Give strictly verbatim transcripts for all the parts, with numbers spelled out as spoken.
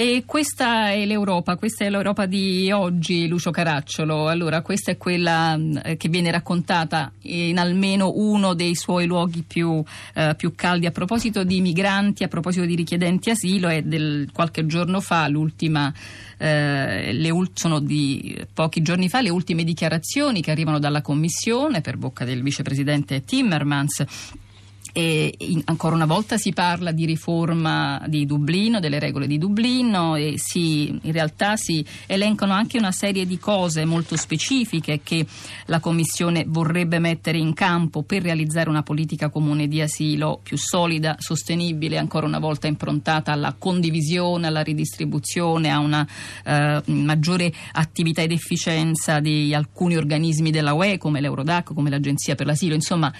E questa è l'Europa, questa è l'Europa di oggi, Lucio Caracciolo. Allora, questa è quella che viene raccontata in almeno uno dei suoi luoghi più, eh, più caldi. A proposito di migranti, a proposito di richiedenti asilo, è del qualche giorno fa l'ultima, eh, le ult- sono di pochi giorni fa le ultime dichiarazioni che arrivano dalla Commissione per bocca del vicepresidente Timmermans. E in, ancora una volta si parla di riforma di Dublino, delle regole di Dublino, e si, in realtà si elencano anche una serie di cose molto specifiche che la Commissione vorrebbe mettere in campo per realizzare una politica comune di asilo più solida, sostenibile, ancora una volta improntata alla condivisione, alla ridistribuzione, a una eh, maggiore attività ed efficienza di alcuni organismi della U E come l'Eurodac, come l'Agenzia per l'Asilo. Insomma,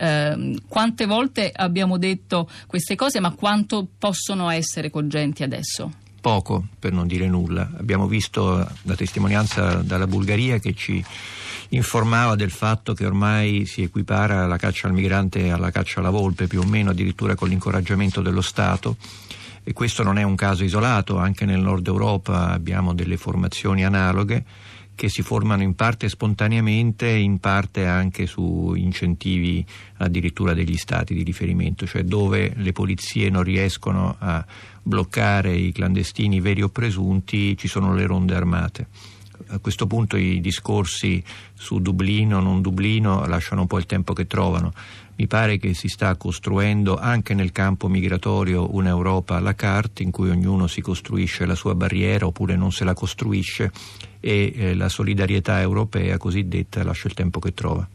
Eh, quante volte abbiamo detto queste cose, ma quanto possono essere cogenti adesso? Poco, per non dire nulla. Abbiamo visto la testimonianza dalla Bulgaria che ci informava del fatto che ormai si equipara la caccia al migrante alla caccia alla volpe, più o meno, addirittura con l'incoraggiamento dello Stato. E questo non è un caso isolato, anche nel nord Europa abbiamo delle formazioni analoghe che si formano in parte spontaneamente, in parte anche su incentivi addirittura degli stati di riferimento, cioè dove le polizie non riescono a bloccare i clandestini veri o presunti, ci sono le ronde armate. A questo punto i discorsi su Dublino, non Dublino, lasciano un po' il tempo che trovano. Mi pare che si sta costruendo anche nel campo migratorio un'Europa à la carte, in cui ognuno si costruisce la sua barriera oppure non se la costruisce, e eh, la solidarietà europea cosiddetta lascia il tempo che trova.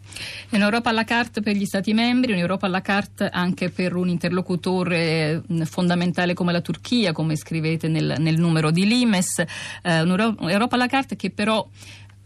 Un'Europa à la carte per gli Stati membri, un'Europa à la carte anche per un interlocutore fondamentale come la Turchia, come scrivete nel, nel numero di Limes, eh, un'Europa à la carte che però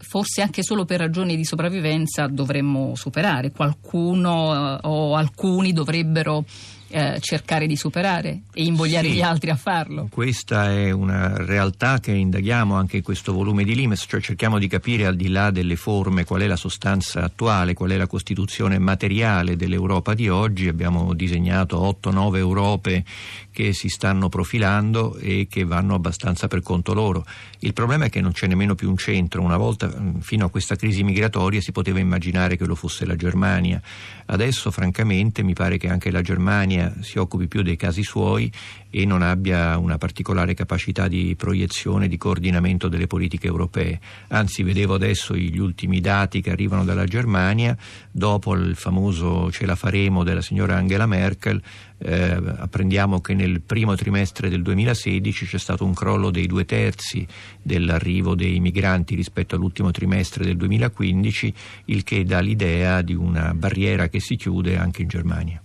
forse anche solo per ragioni di sopravvivenza dovremmo superare, qualcuno eh, o alcuni dovrebbero eh, cercare di superare e invogliare sì, gli altri a farlo. Questa è una realtà che indaghiamo anche in questo volume di Limes, cioè cerchiamo di capire al di là delle forme qual è la sostanza attuale, qual è la costituzione materiale dell'Europa di oggi. Abbiamo disegnato otto nove Europe che si stanno profilando e che vanno abbastanza per conto loro. Il problema è che non c'è nemmeno più un centro. Una volta, fino a questa crisi migratoria, si poteva immaginare che lo fosse la Germania. Adesso, francamente, mi pare che anche la Germania si occupi più dei casi suoi e non abbia una particolare capacità di proiezione, di coordinamento delle politiche europee. Anzi, vedevo adesso gli ultimi dati che arrivano dalla Germania, dopo il famoso "ce la faremo" della signora Angela Merkel. Eh, apprendiamo che nel primo trimestre del duemilasedici c'è stato un crollo dei due terzi dell'arrivo dei migranti rispetto all'ultimo trimestre del duemilaquindici, il che dà l'idea di una barriera che si chiude anche in Germania.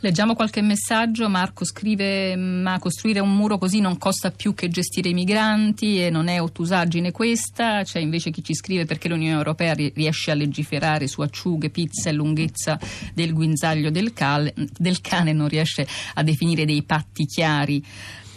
Leggiamo qualche messaggio. Marco scrive: ma costruire un muro così non costa più che gestire i migranti, e non è ottusaggine questa. C'è invece chi ci scrive: perché l'Unione Europea riesce a legiferare su acciughe, pizza e lunghezza del guinzaglio del, cal- del cane, non riesce a definire dei patti chiari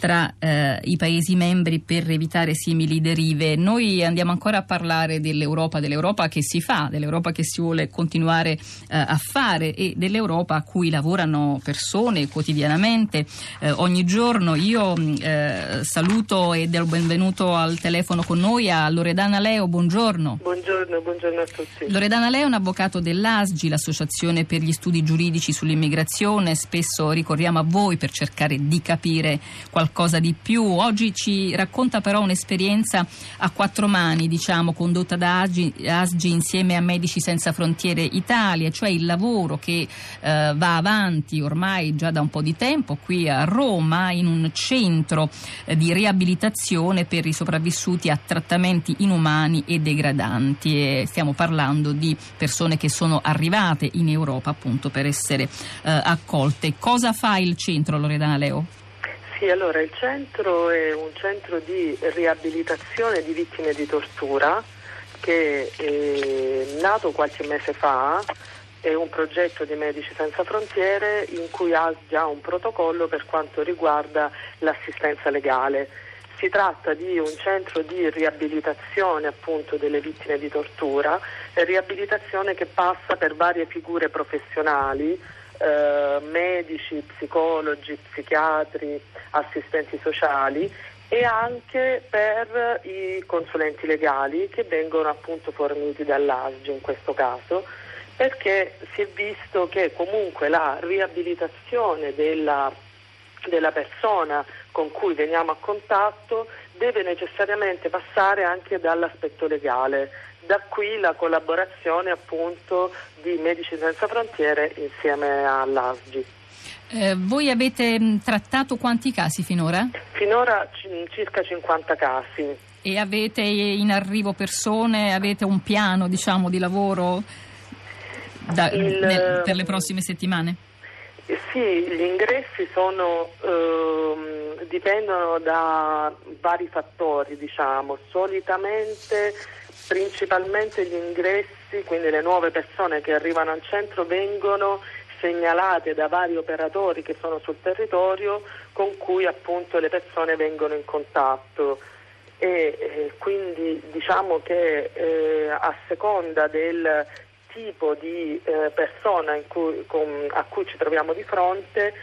tra eh, i paesi membri per evitare simili derive. Noi andiamo ancora a parlare dell'Europa, dell'Europa che si fa, dell'Europa che si vuole continuare eh, a fare, e dell'Europa a cui lavorano persone quotidianamente, eh, ogni giorno. Io eh, saluto e do il benvenuto al telefono con noi a Loredana Leo. Buongiorno. Buongiorno, buongiorno a tutti. Loredana Leo è un avvocato dell'A S G I, l'Associazione per gli Studi Giuridici sull'Immigrazione. Spesso ricorriamo a voi per cercare di capire qualcosa cosa di più. Oggi ci racconta però un'esperienza a quattro mani, diciamo, condotta da A S G I insieme a Medici Senza Frontiere Italia, cioè il lavoro che eh, va avanti ormai già da un po' di tempo qui a Roma, in un centro eh, di riabilitazione per i sopravvissuti a trattamenti inumani e degradanti, e stiamo parlando di persone che sono arrivate in Europa appunto per essere eh, accolte. Cosa fa il centro, Loredana Leo? Sì, allora il centro è un centro di riabilitazione di vittime di tortura che è nato qualche mese fa. È un progetto di Medici Senza Frontiere in cui ha già un protocollo per quanto riguarda l'assistenza legale. Si tratta di un centro di riabilitazione appunto delle vittime di tortura, riabilitazione che passa per varie figure professionali, Uh, medici, psicologi, psichiatri, assistenti sociali, e anche per i consulenti legali che vengono appunto forniti dall'A S G I in questo caso, perché si è visto che comunque la riabilitazione della, della persona con cui veniamo a contatto deve necessariamente passare anche dall'aspetto legale, da qui la collaborazione appunto di Medici Senza Frontiere insieme all'A S G I. Eh, voi avete mh, trattato quanti casi finora? Finora c- circa cinquanta casi. E avete in arrivo persone, avete un piano diciamo di lavoro da, Il, nel, per le prossime settimane? Eh, sì, gli ingressi sono ehm, dipendono da vari fattori diciamo, solitamente principalmente gli ingressi, quindi le nuove persone che arrivano al centro vengono segnalate da vari operatori che sono sul territorio con cui appunto le persone vengono in contatto e eh, quindi diciamo che eh, a seconda del tipo di eh, persona in cui, con, a cui ci troviamo di fronte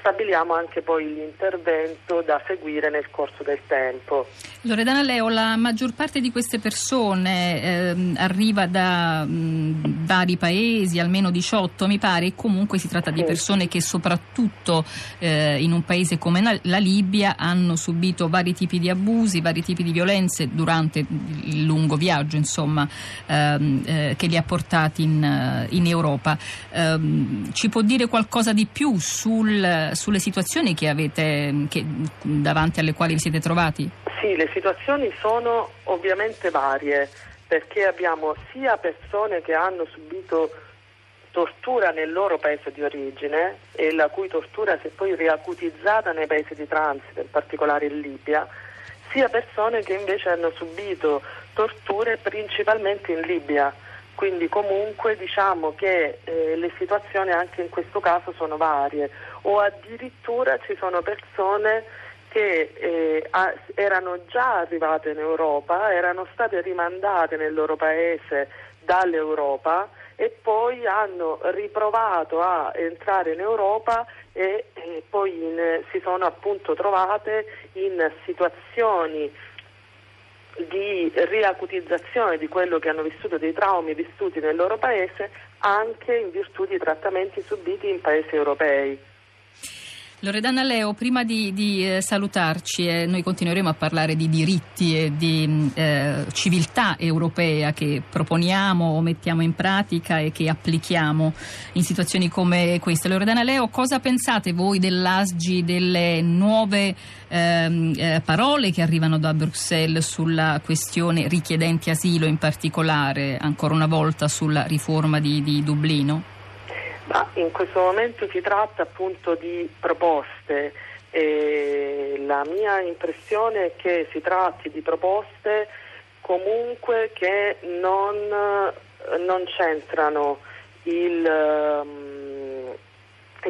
stabiliamo anche poi l'intervento da seguire nel corso del tempo. Loredana Leo, la maggior parte di queste persone eh, arriva da mh, vari paesi, almeno diciotto mi pare, e comunque si tratta di persone che soprattutto eh, in un paese come na- la Libia hanno subito vari tipi di abusi, vari tipi di violenze durante il lungo viaggio insomma ehm, eh, che li ha portati in, in Europa. Eh, ci può dire qualcosa di più sul sulle situazioni che avete che, davanti alle quali vi siete trovati? Sì, le situazioni sono ovviamente varie, perché abbiamo sia persone che hanno subito tortura nel loro paese di origine e la cui tortura si è poi riacutizzata nei paesi di transito, in particolare in Libia, sia persone che invece hanno subito torture principalmente in Libia. Quindi comunque diciamo che eh, le situazioni anche in questo caso sono varie, o addirittura ci sono persone che eh, a, erano già arrivate in Europa, erano state rimandate nel loro paese dall'Europa e poi hanno riprovato a entrare in Europa e, e poi in, si sono appunto trovate in situazioni di riacutizzazione di quello che hanno vissuto, dei traumi vissuti nel loro paese, anche in virtù di trattamenti subiti in paesi europei. Loredana Leo, prima di, di salutarci, eh, noi continueremo a parlare di diritti e di eh, civiltà europea che proponiamo o mettiamo in pratica e che applichiamo in situazioni come questa. Loredana Leo, cosa pensate voi dell'A S G I, delle nuove ehm, eh, parole che arrivano da Bruxelles sulla questione richiedenti asilo, in particolare ancora una volta sulla riforma di, di Dublino? Ma in questo momento si tratta appunto di proposte e la mia impressione è che si tratti di proposte comunque che non, non c'entrano il, um,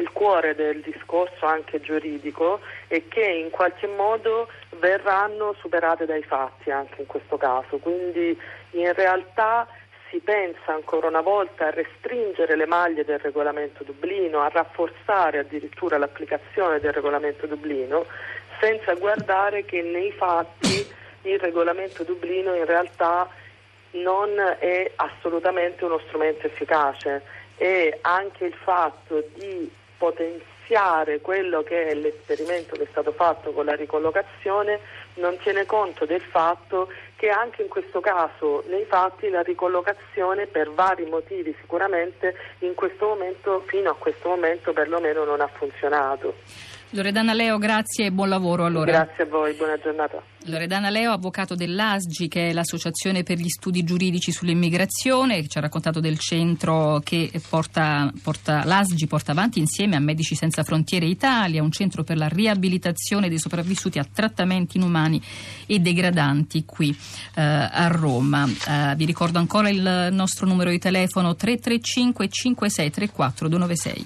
il cuore del discorso anche giuridico e che in qualche modo verranno superate dai fatti anche in questo caso, quindi in realtà si pensa ancora una volta a restringere le maglie del regolamento Dublino, a rafforzare addirittura l'applicazione del regolamento Dublino, senza guardare che nei fatti il regolamento Dublino in realtà non è assolutamente uno strumento efficace e anche il fatto di potenziare quello che è l'esperimento che è stato fatto con la ricollocazione non tiene conto del fatto che anche in questo caso nei fatti la ricollocazione per vari motivi sicuramente in questo momento, fino a questo momento perlomeno, non ha funzionato. Loredana Leo, grazie e buon lavoro allora. Grazie a voi, buona giornata. Loredana Leo, avvocato dell'A S G I, che è l'Associazione per gli Studi Giuridici sull'Immigrazione, che ci ha raccontato del centro che porta, porta l'A S G I porta avanti insieme a Medici Senza Frontiere Italia, un centro per la riabilitazione dei sopravvissuti a trattamenti inumani e degradanti qui eh, a Roma. Eh, vi ricordo ancora il nostro numero di telefono tre tre cinque cinque sei tre quattro due nove sei.